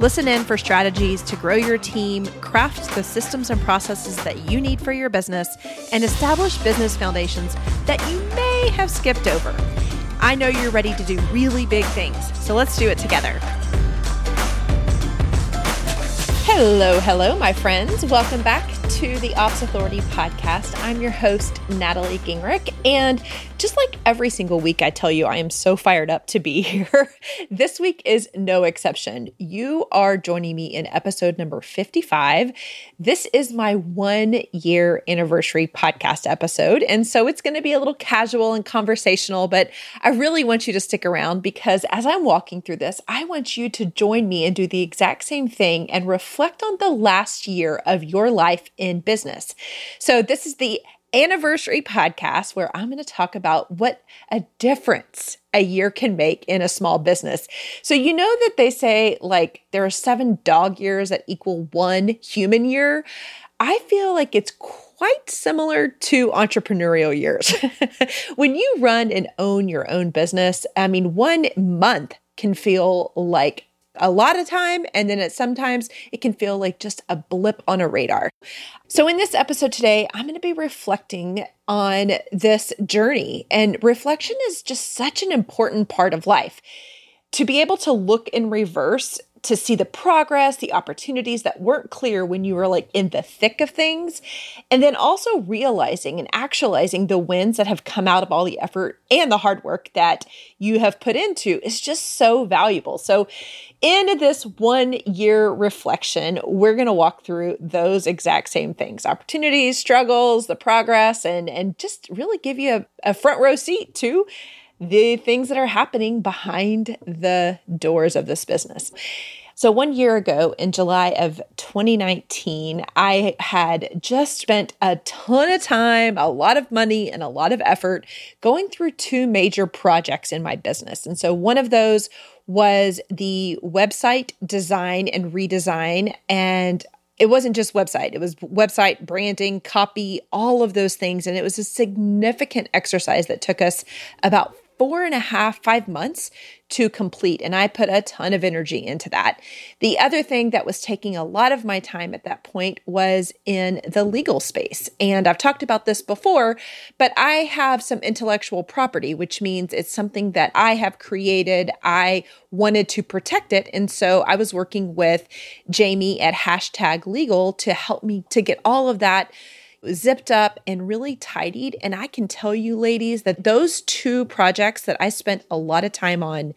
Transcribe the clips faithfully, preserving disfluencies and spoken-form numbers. Listen in for strategies to grow your team, craft the systems and processes that you need for your business, and establish business foundations that you may have skipped over. I know you're ready to do really big things, so let's do it together. Hello, hello, my friends. Welcome back to the Ops Authority Podcast. I'm your host, Natalie Gingrich, and just like every single week, I tell you, I am so fired up to be here. This week is no exception. You are joining me in episode number fifty-five. This is my one-year anniversary podcast episode, and so it's going to be a little casual and conversational, but I really want you to stick around because as I'm walking through this, I want you to join me and do the exact same thing and reflect on the last year of your life in in business. So this is the anniversary podcast where I'm going to talk about what a difference a year can make in a small business. So you know that they say like there are seven dog years that equal one human year. I feel like it's quite similar to entrepreneurial years. When you run and own your own business, I mean, one month can feel like a lot of time, and then it sometimes it can feel like just a blip on a radar. So in this episode today, I'm going to be reflecting on this journey, and reflection is just such an important part of life. To be able to look in reverse, to see the progress, the opportunities that weren't clear when you were like in the thick of things, and then also realizing and actualizing the wins that have come out of all the effort and the hard work that you have put into is just so valuable. So in this one year reflection, we're going to walk through those exact same things, opportunities, struggles, the progress, and, and just really give you a, a front row seat to the things that are happening behind the doors of this business. So one year ago in July of twenty nineteen, I had just spent a ton of time, a lot of money, and a lot of effort going through two major projects in my business. And so one of those was the website design and redesign, and it wasn't just website. It was website, branding, copy, all of those things. And it was a significant exercise that took us about four and a half, five months to complete. And I put a ton of energy into that. The other thing that was taking a lot of my time at that point was in the legal space. And I've talked about this before, but I have some intellectual property, which means it's something that I have created. I wanted to protect it. And so I was working with Jamie at Hashtag Legal to help me to get all of that zipped up and really tidied. And I can tell you, ladies, that those two projects that I spent a lot of time on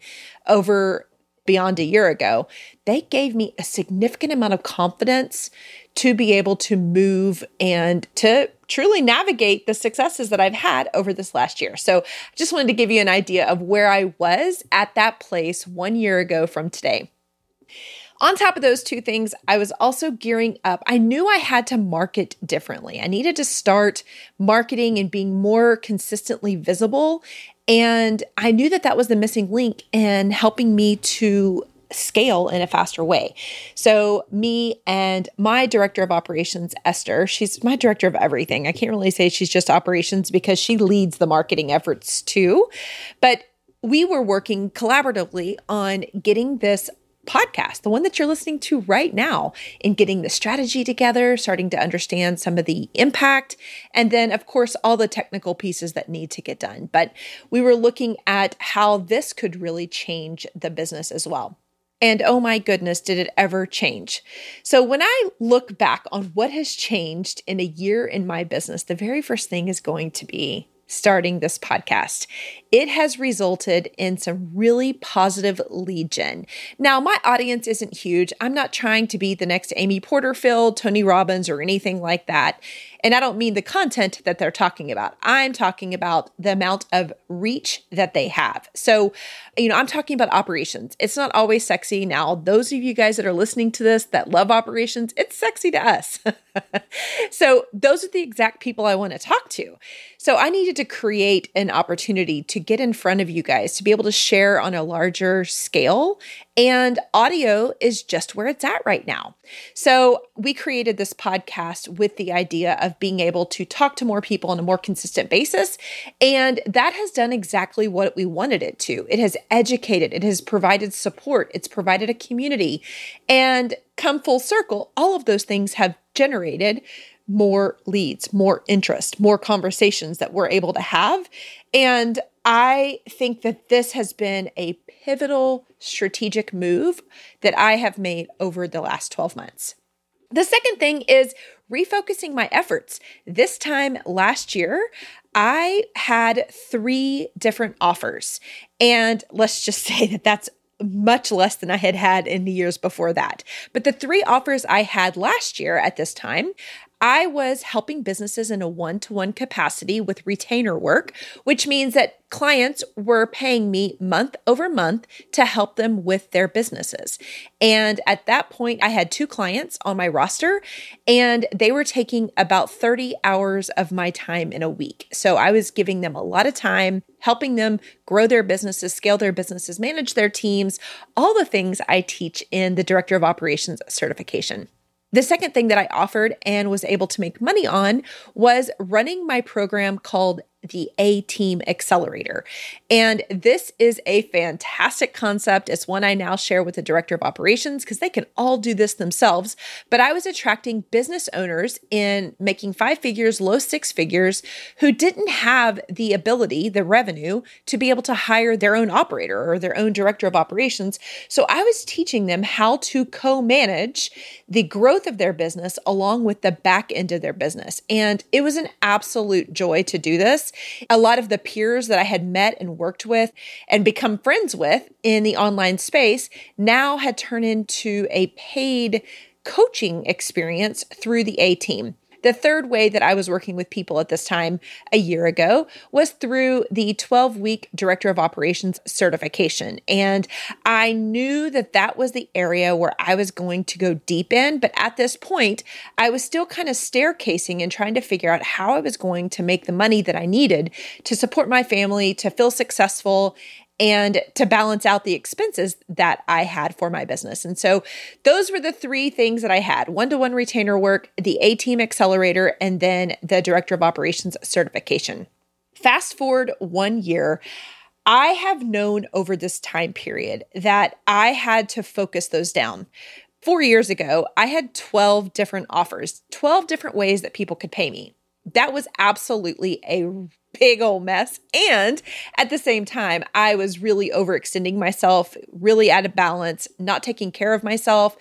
over beyond a year ago, they gave me a significant amount of confidence to be able to move and to truly navigate the successes that I've had over this last year. So I just wanted to give you an idea of where I was at that place one year ago from today. On top of those two things, I was also gearing up. I knew I had to market differently. I needed to start marketing and being more consistently visible. And I knew that that was the missing link in helping me to scale in a faster way. So me and my director of operations, Esther, she's my director of everything. I can't really say she's just operations because she leads the marketing efforts too. But we were working collaboratively on getting this podcast, the one that you're listening to right now, in getting the strategy together, starting to understand some of the impact, and then, of course, all the technical pieces that need to get done. But we were looking at how this could really change the business as well. And oh my goodness, did it ever change? So when I look back on what has changed in a year in my business, the very first thing is going to be starting this podcast. It has resulted in some really positive lead gen. Now, my audience isn't huge. I'm not trying to be the next Amy Porterfield, Tony Robbins, or anything like that. And I don't mean the content that they're talking about. I'm talking about the amount of reach that they have. So, you know, I'm talking about operations. It's not always sexy. Now, those of you guys that are listening to this that love operations, it's sexy to us. So those are the exact people I want to talk to. So I needed to create an opportunity to get in front of you guys, to be able to share on a larger scale. And audio is just where it's at right now. So we created this podcast with the idea of being able to talk to more people on a more consistent basis. And that has done exactly what we wanted it to. It has educated, it has provided support, it's provided a community. And come full circle, all of those things have generated more leads, more interest, more conversations that we're able to have. And I think that this has been a pivotal strategic move that I have made over the last twelve months. The second thing is refocusing my efforts. This time last year, I had three different offers. And let's just say that that's much less than I had had in the years before that. But the three offers I had last year at this time, I was helping businesses in a one-to-one capacity with retainer work, which means that clients were paying me month over month to help them with their businesses. And at that point, I had two clients on my roster, and they were taking about thirty hours of my time in a week. So I was giving them a lot of time, helping them grow their businesses, scale their businesses, manage their teams, all the things I teach in the Director of Operations Certification. The second thing that I offered and was able to make money on was running my program called the A-Team Accelerator. And this is a fantastic concept. It's one I now share with the Director of Operations because they can all do this themselves. But I was attracting business owners in making five figures, low six figures, who didn't have the ability, the revenue, to be able to hire their own operator or their own Director of Operations. So I was teaching them how to co-manage the growth of their business along with the back end of their business. And it was an absolute joy to do this. A lot of the peers that I had met and worked with and become friends with in the online space now had turned into a paid coaching experience through the A-Team. The third way that I was working with people at this time a year ago was through the twelve-week Director of Operations Certification. And I knew that that was the area where I was going to go deep in. But at this point, I was still kind of staircasing and trying to figure out how I was going to make the money that I needed to support my family, to feel successful, and to balance out the expenses that I had for my business. And so those were the three things that I had: one-to-one retainer work, the A-Team Accelerator, and then the Director of Operations Certification. Fast forward one year, I have known over this time period that I had to focus those down. Four years ago, I had twelve different offers, twelve different ways that people could pay me. That was absolutely a big old mess. And at the same time, I was really overextending myself, really out of balance, not taking care of myself.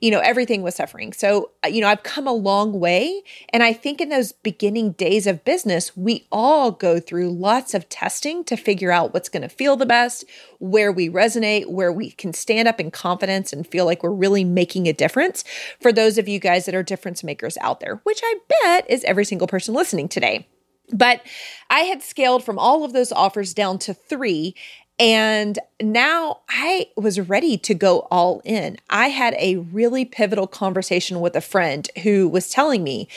You know, everything was suffering. So, you know, I've come a long way. And I think in those beginning days of business, we all go through lots of testing to figure out what's going to feel the best, where we resonate, where we can stand up in confidence and feel like we're really making a difference for those of you guys that are difference makers out there, which I bet is every single person listening today. But I had scaled from all of those offers down to three, and now I was ready to go all in. I had a really pivotal conversation with a friend who was telling me,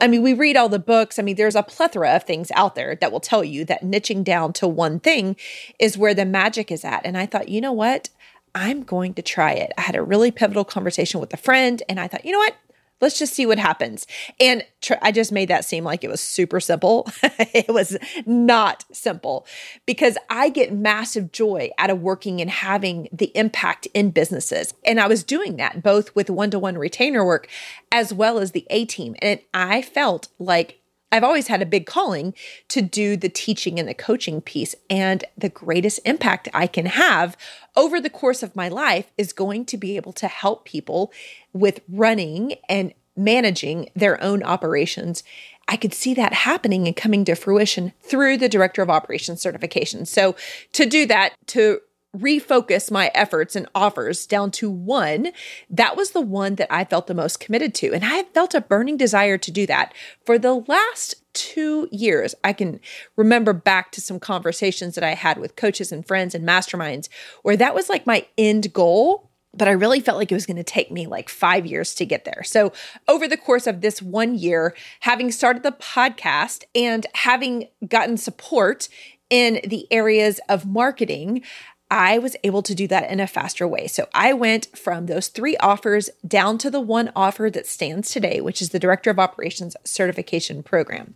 I mean, we read all the books. I mean, there's a plethora of things out there that will tell you that niching down to one thing is where the magic is at. And I thought, you know what? I'm going to try it. I had a really pivotal conversation with a friend, and I thought, you know what? Let's just see what happens. And tr- I just made that seem like it was super simple. It was not simple, because I get massive joy out of working and having the impact in businesses. And I was doing that both with one-to-one retainer work as well as the A-Team. And I felt like I've always had a big calling to do the teaching and the coaching piece, and the greatest impact I can have over the course of my life is going to be able to help people with running and managing their own operations. I could see that happening and coming to fruition through the Director of Operations Certification. So to do that, to refocus my efforts and offers down to one, that was the one that I felt the most committed to. And I felt a burning desire to do that for the last two years. I can remember back to some conversations that I had with coaches and friends and masterminds where that was like my end goal, but I really felt like it was going to take me like five years to get there. So over the course of this one year, having started the podcast and having gotten support in the areas of marketing, I was able to do that in a faster way. So I went from those three offers down to the one offer that stands today, which is the Director of Operations Certification Program.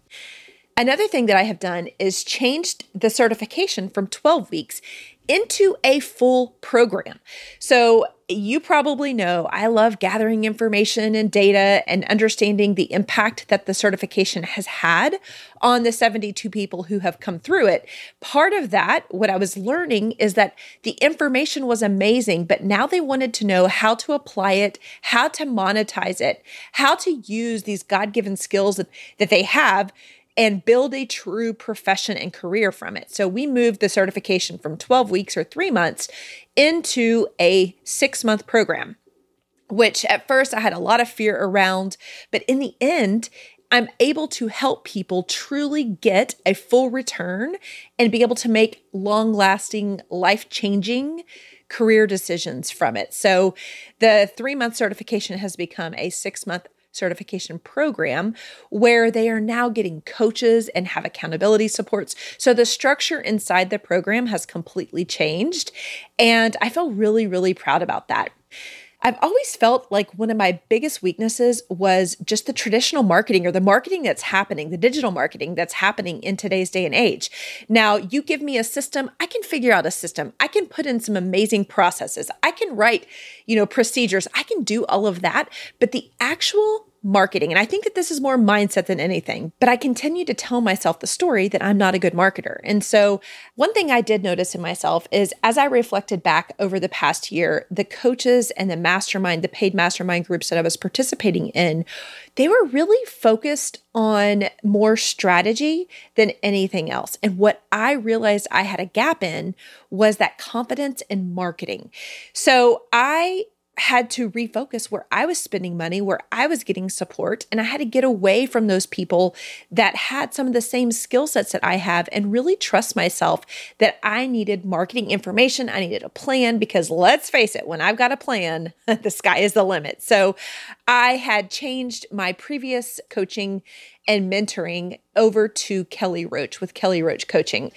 Another thing that I have done is changed the certification from twelve weeks into a full program. So you probably know I love gathering information and data and understanding the impact that the certification has had on the seventy-two people who have come through it. Part of that, what I was learning is that the information was amazing, but now they wanted to know how to apply it, how to monetize it, how to use these God-given skills that, that they have and build a true profession and career from it. So we moved the certification from twelve weeks or three months into a six-month program, which at first I had a lot of fear around, but in the end, I'm able to help people truly get a full return and be able to make long-lasting, life-changing career decisions from it. So the three-month certification has become a six-month certification program where they are now getting coaches and have accountability supports. So the structure inside the program has completely changed. And I feel really, really proud about that. I've always felt like one of my biggest weaknesses was just the traditional marketing or the marketing that's happening, the digital marketing that's happening in today's day and age. Now, you give me a system, I can figure out a system. I can put in some amazing processes. I can write, you know, procedures. I can do all of that, but the actual marketing. And I think that this is more mindset than anything, but I continue to tell myself the story that I'm not a good marketer. And so one thing I did notice in myself is as I reflected back over the past year, the coaches and the mastermind, the paid mastermind groups that I was participating in, they were really focused on more strategy than anything else. And what I realized I had a gap in was that confidence in marketing. So I had to refocus where I was spending money, where I was getting support, and I had to get away from those people that had some of the same skill sets that I have and really trust myself that I needed marketing information. I needed a plan because let's face it, when I've got a plan, the sky is the limit. So I had changed my previous coaching and mentoring over to Kelly Roach with Kelly Roach Coaching.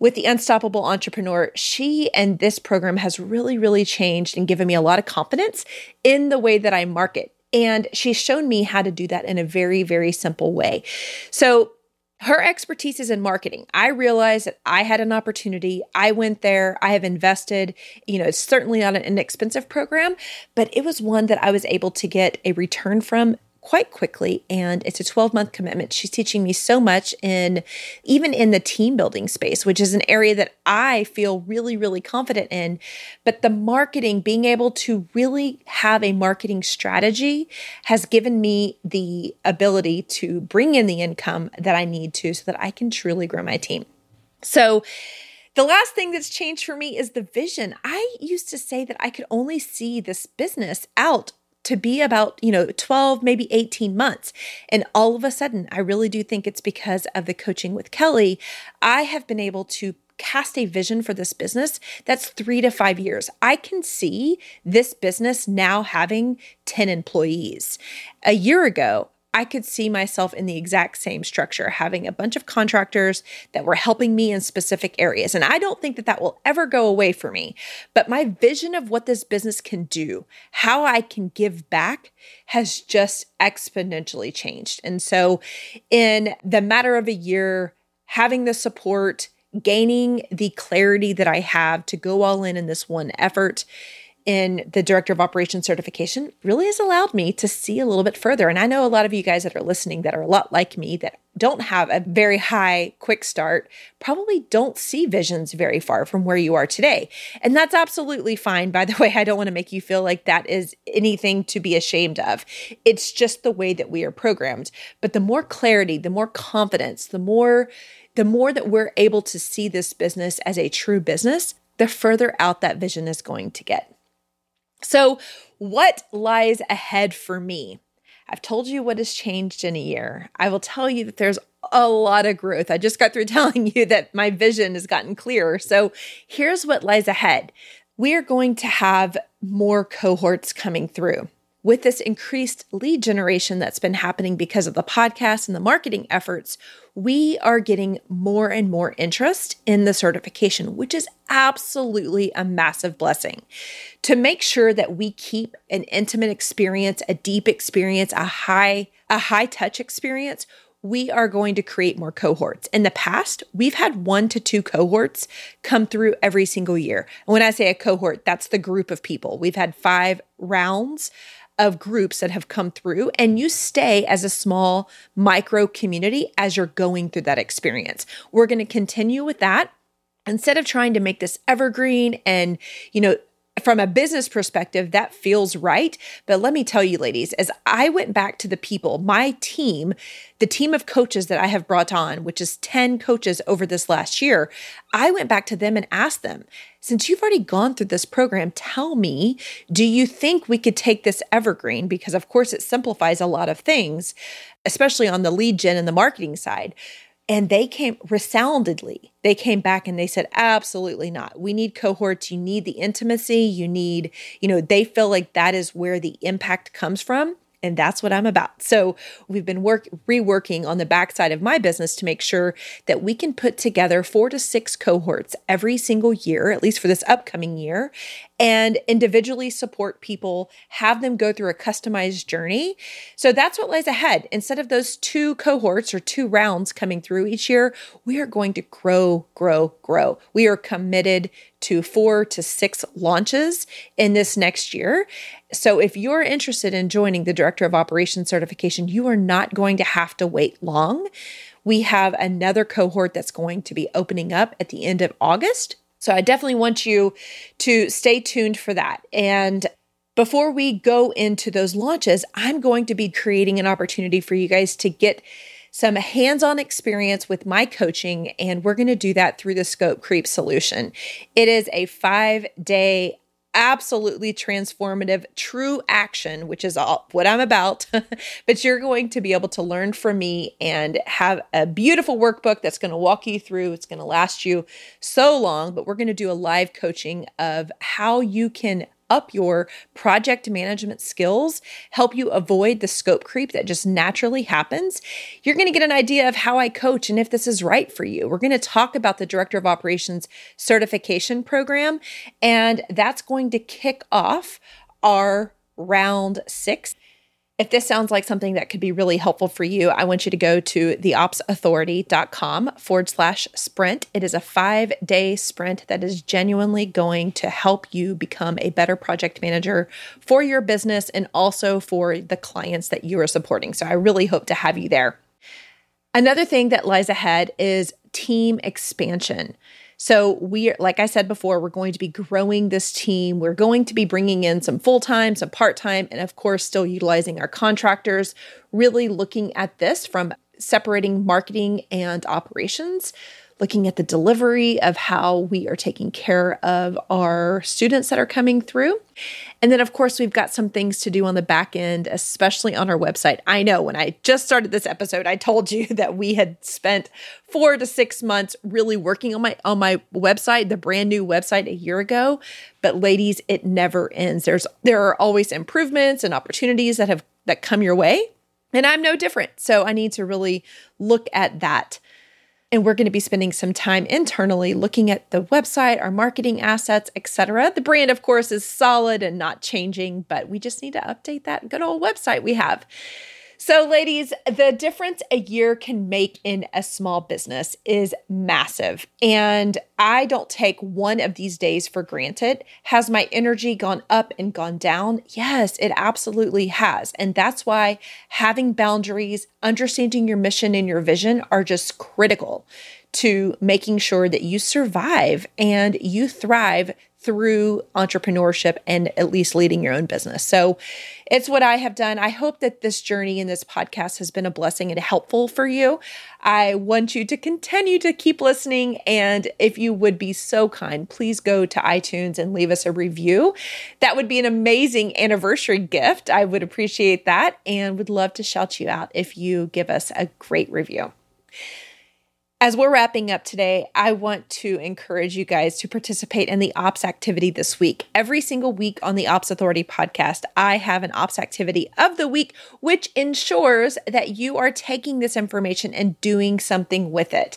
With the Unstoppable Entrepreneur, she and this program has really, really changed and given me a lot of confidence in the way that I market. And she's shown me how to do that in a very, very simple way. So her expertise is in marketing. I realized that I had an opportunity. I went there. I have invested. You know, it's certainly not an inexpensive program, but it was one that I was able to get a return from quite quickly. And it's a twelve-month commitment. She's teaching me so much in, even in the team building space, which is an area that I feel really, really confident in. But the marketing, being able to really have a marketing strategy has given me the ability to bring in the income that I need to so that I can truly grow my team. So the last thing that's changed for me is the vision. I used to say that I could only see this business out to be about, you know, twelve, maybe eighteen months. And all of a sudden, I really do think it's because of the coaching with Kelly, I have been able to cast a vision for this business that's three to five years. I can see this business now having ten employees. A year ago, I could see myself in the exact same structure, having a bunch of contractors that were helping me in specific areas. And I don't think that that will ever go away for me. But my vision of what this business can do, how I can give back, has just exponentially changed. And so in the matter of a year, having the support, gaining the clarity that I have to go all in in this one effort, in the Director of Operations certification really has allowed me to see a little bit further. And I know a lot of you guys that are listening that are a lot like me that don't have a very high quick start, probably don't see visions very far from where you are today. And that's absolutely fine. By the way, I don't want to make you feel like that is anything to be ashamed of. It's just the way that we are programmed. But the more clarity, the more confidence, the more, the more that we're able to see this business as a true business, the further out that vision is going to get. So what lies ahead for me? I've told you what has changed in a year. I will tell you that there's a lot of growth. I just got through telling you that my vision has gotten clearer. So here's what lies ahead. We are going to have more cohorts coming through. With this increased lead generation that's been happening because of the podcast and the marketing efforts, we are getting more and more interest in the certification, which is absolutely a massive blessing. To make sure that we keep an intimate experience, a deep experience, a high, a high touch experience, we are going to create more cohorts. In the past, we've had one to two cohorts come through every single year. And when I say a cohort, that's the group of people. We've had five rounds of groups that have come through, and you stay as a small micro community as you're going through that experience. We're going to continue with that. Instead of trying to make this evergreen and, you know, from a business perspective, that feels right. But let me tell you, ladies, as I went back to the people, my team, the team of coaches that I have brought on, which is ten coaches over this last year, I went back to them and asked them, since you've already gone through this program, tell me, do you think we could take this evergreen? Because of course it simplifies a lot of things, especially on the lead gen and the marketing side. And they came resoundingly, they came back and they said, absolutely not. We need cohorts. You need the intimacy. You need, you know, they feel like that is where the impact comes from. And that's what I'm about. So we've been work reworking on the backside of my business to make sure that we can put together four to six cohorts every single year, at least for this upcoming year, and individually support people, have them go through a customized journey. So that's what lies ahead. Instead of those two cohorts or two rounds coming through each year, we are going to grow, grow, grow. We are committed to four to six launches in this next year. So if you're interested in joining the Director of Operations Certification, you are not going to have to wait long. We have another cohort that's going to be opening up at the end of August. So I definitely want you to stay tuned for that. And before we go into those launches, I'm going to be creating an opportunity for you guys to get some hands-on experience with my coaching, and we're going to do that through the Scope Creep Solution. It is a five-day, absolutely transformative, true action, which is all what I'm about, but you're going to be able to learn from me and have a beautiful workbook that's going to walk you through. It's going to last you so long, but we're going to do a live coaching of how you can up your project management skills, help you avoid the scope creep that just naturally happens. You're going to get an idea of how I coach and if this is right for you. We're going to talk about the Director of Operations Certification Program, and that's going to kick off our round six. If this sounds like something that could be really helpful for you, I want you to go to theopsauthority.com forward slash sprint. It is a five-day sprint that is genuinely going to help you become a better project manager for your business and also for the clients that you are supporting. So I really hope to have you there. Another thing that lies ahead is team expansion. So we, like I said before, we're going to be growing this team. We're going to be bringing in some full-time, some part-time, and of course, still utilizing our contractors, really looking at this from separating marketing and operations, looking at the delivery of how we are taking care of our students that are coming through. And then, of course, we've got some things to do on the back end, especially on our website. I know when I just started this episode, I told you that we had spent four to six months really working on my on my website, the brand new website a year ago. But ladies, it never ends. There's there are always improvements and opportunities that have that come your way, and I'm no different. So I need to really look at that. And we're going to be spending some time internally looking at the website, our marketing assets, et cetera. The brand, of course, is solid and not changing, but we just need to update that good old website we have. So ladies, the difference a year can make in a small business is massive. And I don't take one of these days for granted. Has my energy gone up and gone down? Yes, it absolutely has. And that's why having boundaries, understanding your mission and your vision are just critical to making sure that you survive and you thrive through entrepreneurship and at least leading your own business. So it's what I have done. I hope that this journey and this podcast has been a blessing and helpful for you. I want you to continue to keep listening. And if you would be so kind, please go to iTunes and leave us a review. That would be an amazing anniversary gift. I would appreciate that and would love to shout you out if you give us a great review. As we're wrapping up today, I want to encourage you guys to participate in the ops activity this week. Every single week on the Ops Authority podcast, I have an ops activity of the week, which ensures that you are taking this information and doing something with it.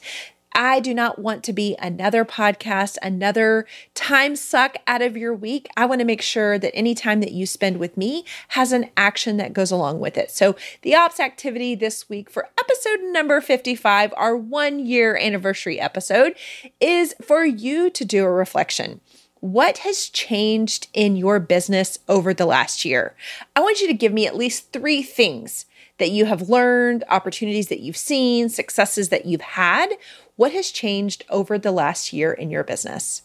I do not want to be another podcast, another time suck out of your week. I want to make sure that any time that you spend with me has an action that goes along with it. So the ops activity this week for episode number fifty-five, our one year anniversary episode, is for you to do a reflection. What has changed in your business over the last year? I want you to give me at least three things that you have learned, opportunities that you've seen, successes that you've had. What has changed over the last year in your business?